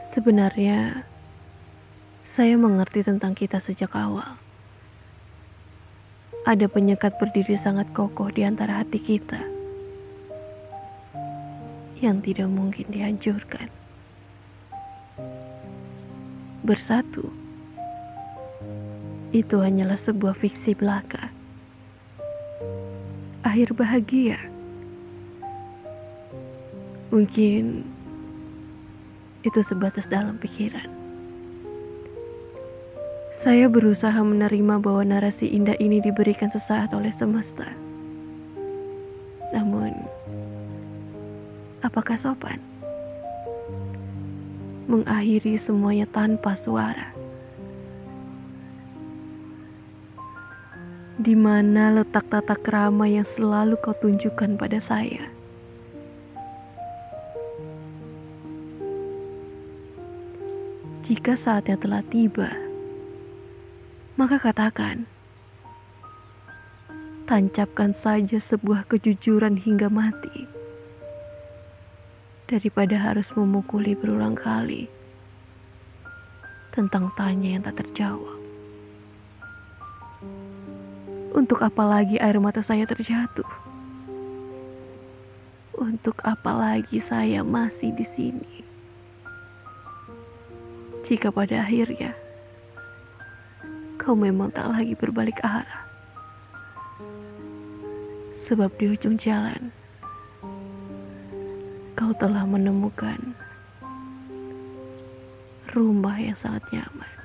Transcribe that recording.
Sebenarnya, saya mengerti tentang kita sejak awal. Ada penyekat berdiri sangat kokoh di antara hati kita, yang tidak mungkin dihancurkan. Bersatu, itu hanyalah sebuah fiksi belaka. Akhir bahagia. Mungkin itu sebatas dalam pikiran. Saya berusaha menerima bahwa narasi indah ini diberikan sesaat oleh semesta. Namun, apakah sopan mengakhiri semuanya tanpa suara? Di mana letak tata krama yang selalu kau tunjukkan pada saya? Jika saatnya telah tiba, maka katakan, tancapkan saja sebuah kejujuran hingga mati. Daripada harus memukuli berulang kali tentang tanya yang tak terjawab. Untuk apa lagi air mata saya terjatuh? Untuk apa lagi saya masih di sini? Jika pada akhirnya kau memang tak lagi berbalik arah, sebab di ujung jalan kau telah menemukan rumah yang sangat nyaman.